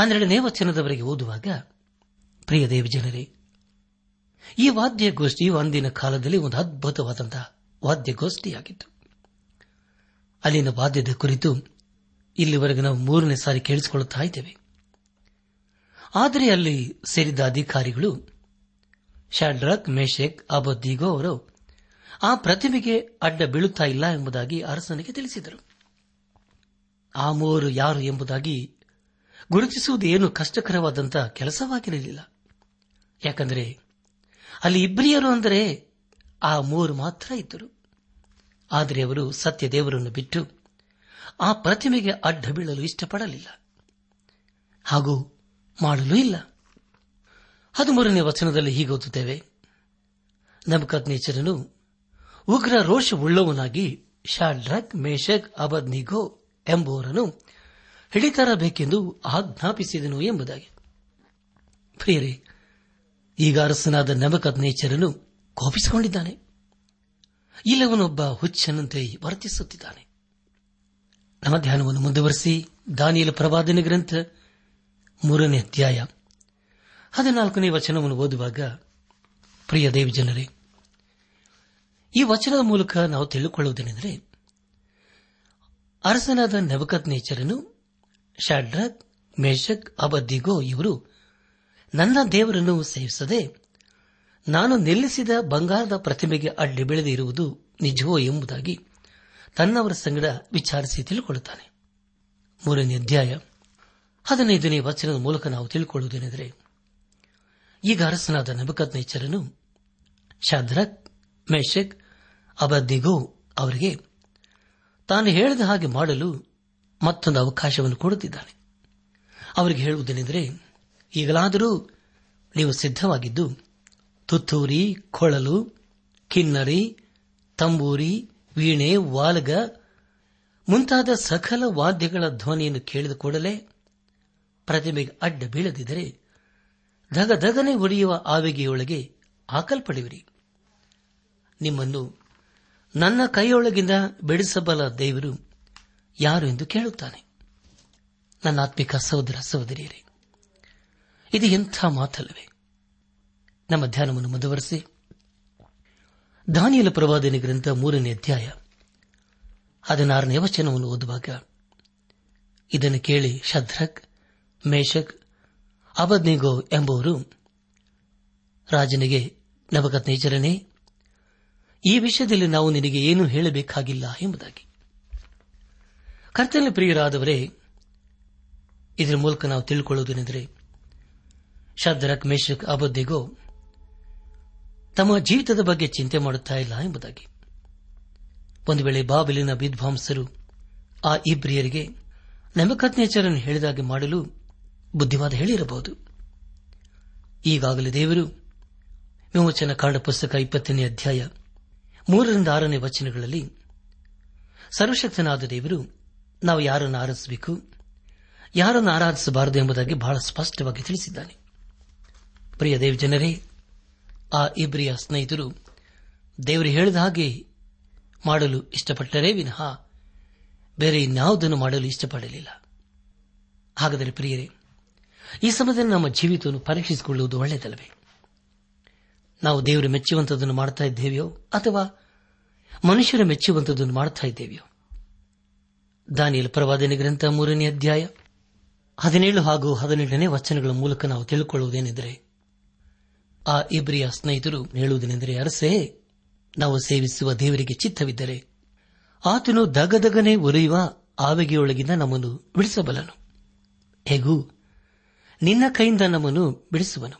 12ನೇ ವಚನದವರೆಗೆ ಓದುವಾಗ, ಪ್ರಿಯ ದೇವಜನರೇ, ಈ ವಾದ್ಯಗೋಷ್ಠಿಯು ಅಂದಿನ ಕಾಲದಲ್ಲಿ ಒಂದು ಅದ್ಭುತವಾದಂತಹ ವಾದ್ಯಗೋಷ್ಠಿಯಾಗಿತ್ತು. ಅಲ್ಲಿನ ವಾದ್ಯದ ಕುರಿತು ಇಲ್ಲಿವರೆಗೆ ನಾವು 3ನೇ ಸಾರಿ ಕೇಳಿಸಿಕೊಳ್ಳುತ್ತಾ ಇದ್ದೇವೆ. ಆದರೆ ಅಲ್ಲಿ ಸೇರಿದ ಅಧಿಕಾರಿಗಳು ಶಾಡ್ರಕ್, ಮೇಷಕ್, ಅಬದ್ದಿಗೋ ಅವರು ಆ ಪ್ರತಿಮೆಗೆ ಅಡ್ಡ ಬೀಳುತ್ತಾ ಇಲ್ಲ ಎಂಬುದಾಗಿ ಅರಸನಿಗೆ ತಿಳಿಸಿದರು. ಆ ಮೂವರು ಯಾರು ಎಂಬುದಾಗಿ ಗುರುತಿಸುವುದು ಏನು ಕಷ್ಟಕರವಾದಂತಹ ಕೆಲಸವಾಗಿರಲಿಲ್ಲ. ಯಾಕೆಂದರೆ ಅಲ್ಲಿ ಇಬ್ರಿಯರು ಅಂದರೆ ಆ ಮೂವರು ಮಾತ್ರ ಇದ್ದರು. ಆದರೆ ಅವರು ಸತ್ಯದೇವರನ್ನು ಬಿಟ್ಟು ಆ ಪ್ರತಿಮೆಗೆ ಅಡ್ಡ ಬೀಳಲು ಇಷ್ಟಪಡಲಿಲ್ಲ, ಹಾಗೂ ಮಾಡಲೂ ಇಲ್ಲ. 13ನೇ ವಚನದಲ್ಲಿ ಹೀಗೆ ಓದುತ್ತೇವೆ, ನೆಬೂಕದ್ನೆಚ್ಚರನು ಉಗ್ರ ರೋಷವುಳ್ಳವನಾಗಿ ಶಾಡ್ರಕ್, ಮೇಷಕ್, ಅಬದ್ನಿಗೋ ಎಂಬುವರನ್ನು ಹಿಡಿತರಬೇಕೆಂದು ಆಜ್ಞಾಪಿಸಿದನು ಎಂಬುದಾಗಿ. ಪ್ರಿಯರೇ, ಈಗ ಅರಸನಾದ ನೆಬೂಕದ್ನೆಚ್ಚರನು ಕೋಪಿಸಿಕೊಂಡಿದ್ದಾನೆ. ಇಲ್ಲವನೊಬ್ಬ ಹುಚ್ಚನಂತೆ ವರ್ತಿಸುತ್ತಿದ್ದಾನೆ. ನಮ್ಮ ಧ್ಯಾನವನ್ನು ಮುಂದುವರೆಸಿ ದಾನಿಯೇಲ ಪ್ರವಾದನೆ ಗ್ರಂಥ 3ನೇ ಅಧ್ಯಾಯ 14ನೇ ವಚನವನ್ನು ಓದುವಾಗ, ಪ್ರಿಯ ದೇವಜನರೇ, ಈ ವಚನದ ಮೂಲಕ ನಾವು ತಿಳಿದುಕೊಳ್ಳುವುದೇನೆಂದರೆ, ಅರಸನಾದ ನೆಬೂಕದ್ನೆಚ್ಚರನು ಶಾಡ್ರಕ್, ಮೇಷಕ್, ಅಬದ್ದಿಗೋ ಇವರು ನನ್ನ ದೇವರನ್ನು ಸೇವಿಸದೆ ನಾನು ನಿಲ್ಲಿಸಿದ ಬಂಗಾರದ ಪ್ರತಿಮೆಗೆ ಅಡ್ಡಿ ಬೆಳೆದೇ ಇರುವುದು ನಿಜವೋ ಎಂಬುದಾಗಿ ತನ್ನವರ ಸಂಗಡ ವಿಚಾರಿಸಿ ತಿಳಿದುಕೊಳ್ಳುತ್ತಾನೆ. 3ನೇ ಅಧ್ಯಾಯ 15ನೇ ವಚನದ ಮೂಲಕ ನಾವು ತಿಳಿದುಕೊಳ್ಳುವುದೇನೆಂದರೆ, ಈಗ ಅರಸನಾದ ನೆಬೂಕದ್ನೆಚ್ಚರನು ಶಾದ್ರಕ್, ಮೇಷಕ್, ಅಬದ್ದಿಗೋ ಅವರಿಗೆ ತಾನು ಹೇಳಿದ ಹಾಗೆ ಮಾಡಲು ಮತ್ತೊಂದು ಅವಕಾಶವನ್ನು ಕೊಡುತ್ತಿದ್ದಾನೆ. ಅವರಿಗೆ ಹೇಳುವುದೇನೆಂದರೆ, ಈಗಲಾದರೂ ನೀವು ಸಿದ್ಧವಾಗಿದ್ದು ತುತ್ತೂರಿ, ಕೊಳಲು, ಕಿನ್ನರಿ, ತಂಬೂರಿ, ವೀಣೆ, ವಾಲಗ ಮುಂತಾದ ಸಕಲ ವಾದ್ಯಗಳ ಧ್ವನಿಯನ್ನು ಕೇಳಿದ ಕೂಡಲೇ ಪ್ರತಿಮೆಗೆ ಅಡ್ಡ ಬೀಳದಿದ್ದರೆ ಧಗಧಗನೆ ಉರಿಯುವ ಆವಿಗೆಯೊಳಗೆ ಹಾಕಲ್ಪಡುವಿರಿ. ನಿಮ್ಮನ್ನು ನನ್ನ ಕೈಯೊಳಗಿಂದ ಬಿಡಿಸಬಲ್ಲ ದೇವರು ಯಾರು ಎಂದು ಕೇಳುತ್ತಾನೆ. ನನ್ನ ಆತ್ಮಿಕ ಸಹೋದರ ಸಹೋದರಿಯರೇ, ಇದು ಎಂಥ ಮಾತಲ್ಲವೇ? ನಮ್ಮ ಧ್ಯಾನವನ್ನು ಮುಂದುವರೆಸಿ ದಾನಿಯೇಲ ಪ್ರವಾದನೆ ಗ್ರಂಥ 3ನೇ ಅಧ್ಯಾಯ 16ನೇ ವಚನವನ್ನು ಓದುವಾಗ, ಇದನ್ನು ಕೇಳಿ ಶಾದ್ರಕ್, ಮೇಷಕ್, ಅಬದ್ನೆಗೋ ಎಂಬುವರು ರಾಜನಿಗೆ, ನೆಬೂಕದ್ನೆಚ್ಚರನೇ, ಈ ವಿಷಯದಲ್ಲಿ ನಾವು ನಿನಗೆ ಏನೂ ಹೇಳಬೇಕಾಗಿಲ್ಲ ಎಂಬುದಾಗಿ. ಕರ್ತನಲ್ಲಿ ಪ್ರಿಯರಾದವರೇ, ಇದರ ಮೂಲಕ ನಾವು ತಿಳಿದುಕೊಳ್ಳುವುದೇನೆಂದರೆ, ಶಾದ್ರಕ್, ಮೇಷಕ್, ಅಬದ್ನೆಗೋ ತಮ್ಮ ಜೀವಿತದ ಬಗ್ಗೆ ಚಿಂತೆ ಮಾಡುತ್ತಾ ಇಲ್ಲ ಎಂಬುದಾಗಿ. ಒಂದು ವೇಳೆ ಬಾಬೆಲಿನ ವಿದ್ವಾಂಸರು ಆ ಇಬ್ರಿಯರಿಗೆ ನೆಬೂಕದ್ನೆಚ್ಚರನು ಹೇಳಿದಾಗೆ ಮಾಡಲು ಬುದ್ಧಿವಾದ ಹೇಳಿರಬಹುದು. ಈಗಾಗಲೇ ದೇವರು ವಿಮೋಚನ ಕಾಂಡ ಪುಸ್ತಕ 20ನೇ ಅಧ್ಯಾಯ 3ರಿಂದ 6ನೇ ವಚನಗಳಲ್ಲಿ ಸರ್ವಶಕ್ತನಾದ ದೇವರು ನಾವು ಯಾರನ್ನು ಆರಾಧಿಸಬೇಕು, ಯಾರನ್ನು ಆರಾಧಿಸಬಾರದು ಎಂಬುದಾಗಿ ಬಹಳ ಸ್ಪಷ್ಟವಾಗಿ ತಿಳಿಸಿದ್ದಾನೆ. ಪ್ರಿಯ ದೇವಜನರೇ, ಆ ಇಬ್ರಿಯ ಸ್ನೇಹಿತರು ದೇವರು ಹೇಳಿದ ಹಾಗೆ ಮಾಡಲು ಇಷ್ಟಪಟ್ಟರೇ ವಿನಃ ಬೇರೆ ಇನ್ಯಾವುದನ್ನು ಮಾಡಲು ಇಷ್ಟಪಡಲಿಲ್ಲ. ಹಾಗಾದರೆ ಪ್ರಿಯರೇ, ಈ ಸಮಯದಲ್ಲಿ ನಮ್ಮ ಜೀವಿತವನ್ನು ಪರೀಕ್ಷಿಸಿಕೊಳ್ಳುವುದು ಒಳ್ಳೆಯದಲ್ಲವೇ? ನಾವು ದೇವರು ಮೆಚ್ಚುವಂಥದ್ದನ್ನು ಮಾಡ್ತಾ ಇದ್ದೇವೆಯೋ ಅಥವಾ ಮನುಷ್ಯರು ಮೆಚ್ಚುವಂಥದ್ದನ್ನು ಮಾಡ್ತಾ ಇದ್ದೇವೆಯೋ? ದಾನಿಯೇಲ ಪ್ರವಾದನೆ ಗ್ರಂಥ 3ನೇ ಅಧ್ಯಾಯ 17 ಹಾಗೂ 18ನೇ ವಚನಗಳ ಮೂಲಕ ನಾವು ತಿಳಿದುಕೊಳ್ಳುವುದೇನೆಂದರೆ, ಆ ಇಬ್ರಿಯ ಸ್ನೇಹಿತರು ಹೇಳುವುದೇನೆಂದರೆ, ಅರಸೇ, ನಾವು ಸೇವಿಸುವ ದೇವರಿಗೆ ಚಿತ್ತವಿದ್ದರೆ ಆತನು ದಗದಗನೆ ಉರಿಯುವ ಆವಿಗೆಯೊಳಗಿಂದ ನಮ್ಮನ್ನು ಬಿಡಿಸಬಲ್ಲನು, ಹೇಗೂ ನಿನ್ನ ಕೈಯಿಂದ ನಮ್ಮನ್ನು ಬಿಡಿಸುವನು.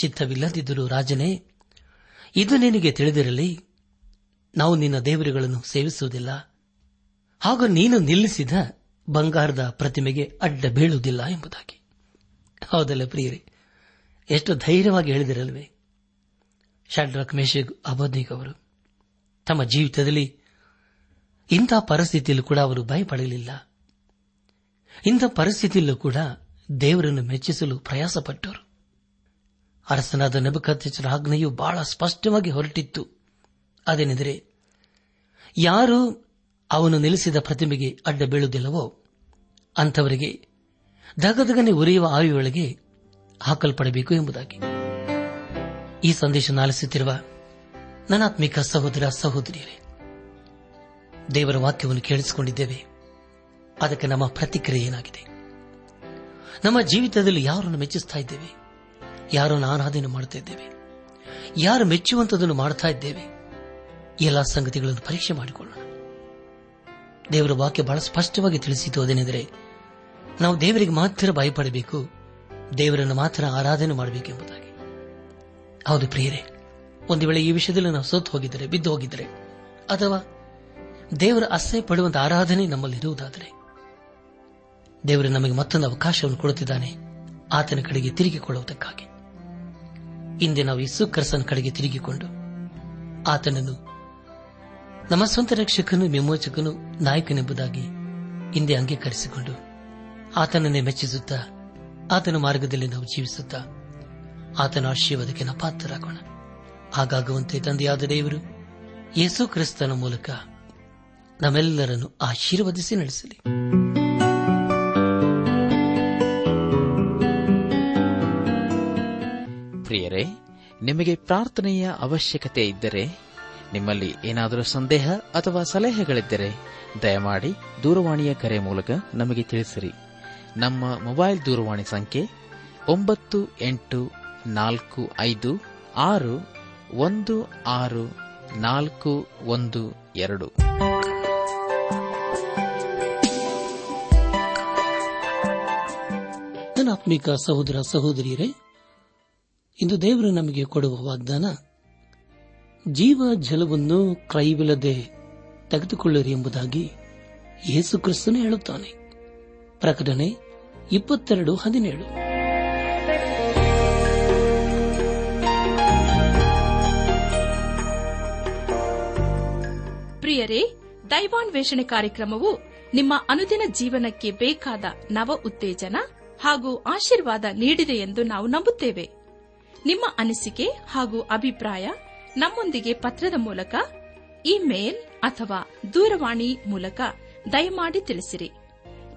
ಚಿತ್ತವಿಲ್ಲದಿದ್ದರೂ ರಾಜನೇ, ಇದು ನಿನಗೆ ತಿಳಿದಿರಲಿ, ನಾವು ನಿನ್ನ ದೇವರುಗಳನ್ನು ಸೇವಿಸುವುದಿಲ್ಲ, ಹಾಗೂ ನೀನು ನಿಲ್ಲಿಸಿದ ಬಂಗಾರದ ಪ್ರತಿಮೆಗೆ ಅಡ್ಡ ಬೀಳುವುದಿಲ್ಲ ಎಂಬುದಾಗಿ. ಹೌದಲ್ಲ ಪ್ರಿಯರೇ, ಎಷ್ಟು ಧೈರ್ಯವಾಗಿ ಹೇಳಿದಿರಲ್ವೇ? ಶಾಡ್ರಕ್, ಮೇಷಗ್, ಅಬೇದ್ನೆಗೋ ಅವರು ತಮ್ಮ ಜೀವಿತದಲ್ಲಿ ಇಂಥ ಪರಿಸ್ಥಿತಿಯಲ್ಲೂ ಕೂಡ ಅವರು ಭಯಪಡಲಿಲ್ಲ. ಇಂಥ ಪರಿಸ್ಥಿತಿಯಲ್ಲೂ ಕೂಡ ದೇವರನ್ನು ಮೆಚ್ಚಿಸಲು ಪ್ರಯಾಸಪಟ್ಟರು. ಅರಸನಾದ ನೆಬೂಕದ್ನೆಚ್ಚರನ ಆಜ್ಞೆಯು ಬಹಳ ಸ್ಪಷ್ಟವಾಗಿ ಹೊರಟಿತ್ತು. ಅದೇನೆಂದರೆ, ಯಾರು ಅವನು ನಿಲ್ಲಿಸಿದ ಪ್ರತಿಮೆಗೆ ಅಡ್ಡ ಬೀಳುವುದಿಲ್ಲವೋ ಅಂಥವರಿಗೆ ಧಗಧಗನೆ ಉರಿಯುವ ಆವಿಯೊಳಗೆ ಹಾಕಲ್ಪಡಬೇಕು ಎಂಬುದಾಗಿ. ಈ ಸಂದೇಶ ಆಲಿಸುತ್ತಿರುವ ನನಾತ್ಮಿಕ ಸಹೋದರ ಸಹೋದರಿಯರೇ, ದೇವರ ವಾಕ್ಯವನ್ನು ಕೇಳಿಸಿಕೊಂಡಿದ್ದೇವೆ. ಅದಕ್ಕೆ ನಮ್ಮ ಪ್ರತಿಕ್ರಿಯೆ ಏನಾಗಿದೆ? ನಮ್ಮ ಜೀವಿತದಲ್ಲಿ ಯಾರನ್ನು ಮೆಚ್ಚಿಸ್ತಾ ಇದ್ದೇವೆ? ಯಾರನ್ನು ಆರಾಧನೆ ಮಾಡ್ತಾ ಇದ್ದೇವೆ? ಯಾರು ಮೆಚ್ಚುವಂಥದ್ದನ್ನು ಮಾಡ್ತಾ ಇದ್ದೇವೆ? ಎಲ್ಲ ಸಂಗತಿಗಳನ್ನು ಪರೀಕ್ಷೆ ಮಾಡಿಕೊಳ್ಳೋಣ. ದೇವರ ವಾಕ್ಯ ಬಹಳ ಸ್ಪಷ್ಟವಾಗಿ ತಿಳಿಸಿತು. ಅದೇನೆಂದರೆ, ನಾವು ದೇವರಿಗೆ ಮಾತ್ರ ಭಯಪಡಬೇಕು, ದೇವರನ್ನು ಮಾತ್ರ ಆರಾಧನೆ ಮಾಡಬೇಕೆಂಬುದಾಗಿ. ಹೌದು ಪ್ರಿಯರೇ, ಒಂದು ವೇಳೆ ಈ ವಿಷಯದಲ್ಲಿ ನಾವು ಸೋತು ಹೋಗಿದ್ದರೆ, ಬಿದ್ದು ಹೋಗಿದ್ದರೆ, ಅಥವಾ ದೇವರ ಅಸಹ್ಯ ಪಡುವಂತಹ ಆರಾಧನೆ ನಮ್ಮಲ್ಲಿ ಇರುವುದಾದರೆ, ದೇವರು ನಮಗೆ ಮತ್ತೊಂದು ಅವಕಾಶವನ್ನು ಕೊಡುತ್ತಿದ್ದಾನೆ, ಆತನ ಕಡೆಗೆ ತಿರುಗಿಕೊಳ್ಳುವುದಕ್ಕಾಗಿ. ಹಿಂದೆ ನಾವು ಯೇಸು ಕ್ರಿಸ್ತನ ಕಡೆಗೆ ತಿರುಗಿಕೊಂಡು ಆತನನ್ನು ನಮ್ಮ ಸ್ವಂತ ರಕ್ಷಕನು, ವಿಮೋಚಕನು, ನಾಯಕನೆಂಬುದಾಗಿ ಹಿಂದೆ ಅಂಗೀಕರಿಸಿಕೊಂಡು ಆತನನ್ನೇ ಮೆಚ್ಚಿಸುತ್ತಾ ಆತನ ಮಾರ್ಗದಲ್ಲಿ ನಾವು ಜೀವಿಸುತ್ತಾ ಆತನ ಆಶೀರ್ವಾದಕ್ಕೆ ನಾವು ಪಾತ್ರರಾಗೋಣ. ಹಾಗಾಗುವಂತೆ ತಂದೆಯಾದ ದೇವರು ಯೇಸು ಕ್ರಿಸ್ತನ ಮೂಲಕ ನಮ್ಮೆಲ್ಲರನ್ನು ಆಶೀರ್ವದಿಸಿ ನಡೆಸಲಿ. ಪ್ರಿಯರೇ, ನಿಮಗೆ ಪ್ರಾರ್ಥನೆಯ ಅವಶ್ಯಕತೆ ಇದ್ದರೆ, ನಿಮ್ಮಲ್ಲಿ ಏನಾದರೂ ಸಂದೇಹ ಅಥವಾ ಸಲಹೆಗಳಿದ್ದರೆ, ದಯಮಾಡಿ ದೂರವಾಣಿಯ ಕರೆ ಮೂಲಕ ನಮಗೆ ತಿಳಿಸಿರಿ. ನಮ್ಮ ಮೊಬೈಲ್ ದೂರವಾಣಿ ಸಂಖ್ಯೆ 9845616412. ಆತ್ಮೀಕ ಸಹೋದರ ಸಹೋದರಿಯರೇ, ಇಂದು ದೇವರು ನಮಗೆ ಕೊಡುವ ವಾಗ್ದಾನ, ಜೀವ ಜಲವನ್ನು ಕ್ರಯವಿಲ್ಲದೆ ತೆಗೆದುಕೊಳ್ಳಿರಿ ಎಂಬುದಾಗಿ ಯೇಸು ಕ್ರಿಸ್ತನು ಹೇಳುತ್ತಾನೆ. ಪ್ರಕಟಣೆ 22:17. ಪ್ರಿಯರೇ, ದೈವಾನ್ವೇಷಣೆ ಕಾರ್ಯಕ್ರಮವು ನಿಮ್ಮ ಅನುದಿನ ಜೀವನಕ್ಕೆ ಬೇಕಾದ ನವ ಉತ್ತೇಜನ ಹಾಗೂ ಆಶೀರ್ವಾದ ನೀಡಿದೆ ಎಂದು ನಾವು ನಂಬುತ್ತೇವೆ. ನಿಮ್ಮ ಅನಿಸಿಕೆ ಹಾಗೂ ಅಭಿಪ್ರಾಯ ನಮ್ಮೊಂದಿಗೆ ಪತ್ರದ ಮೂಲಕ, ಇಮೇಲ್ ಅಥವಾ ದೂರವಾಣಿ ಮೂಲಕ ದಯಮಾಡಿ ತಿಳಿಸಿರಿ.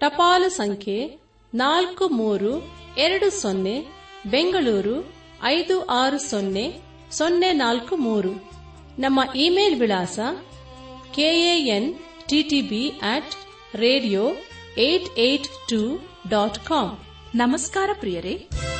ಟಪಾಲು ಸಂಖ್ಯೆ 4320, ಬೆಂಗಳೂರು 560043. ನಮ್ಮ ಇಮೇಲ್ ವಿಳಾಸ kanttb@radio882.com. ನಮಸ್ಕಾರ ಪ್ರಿಯರೇ.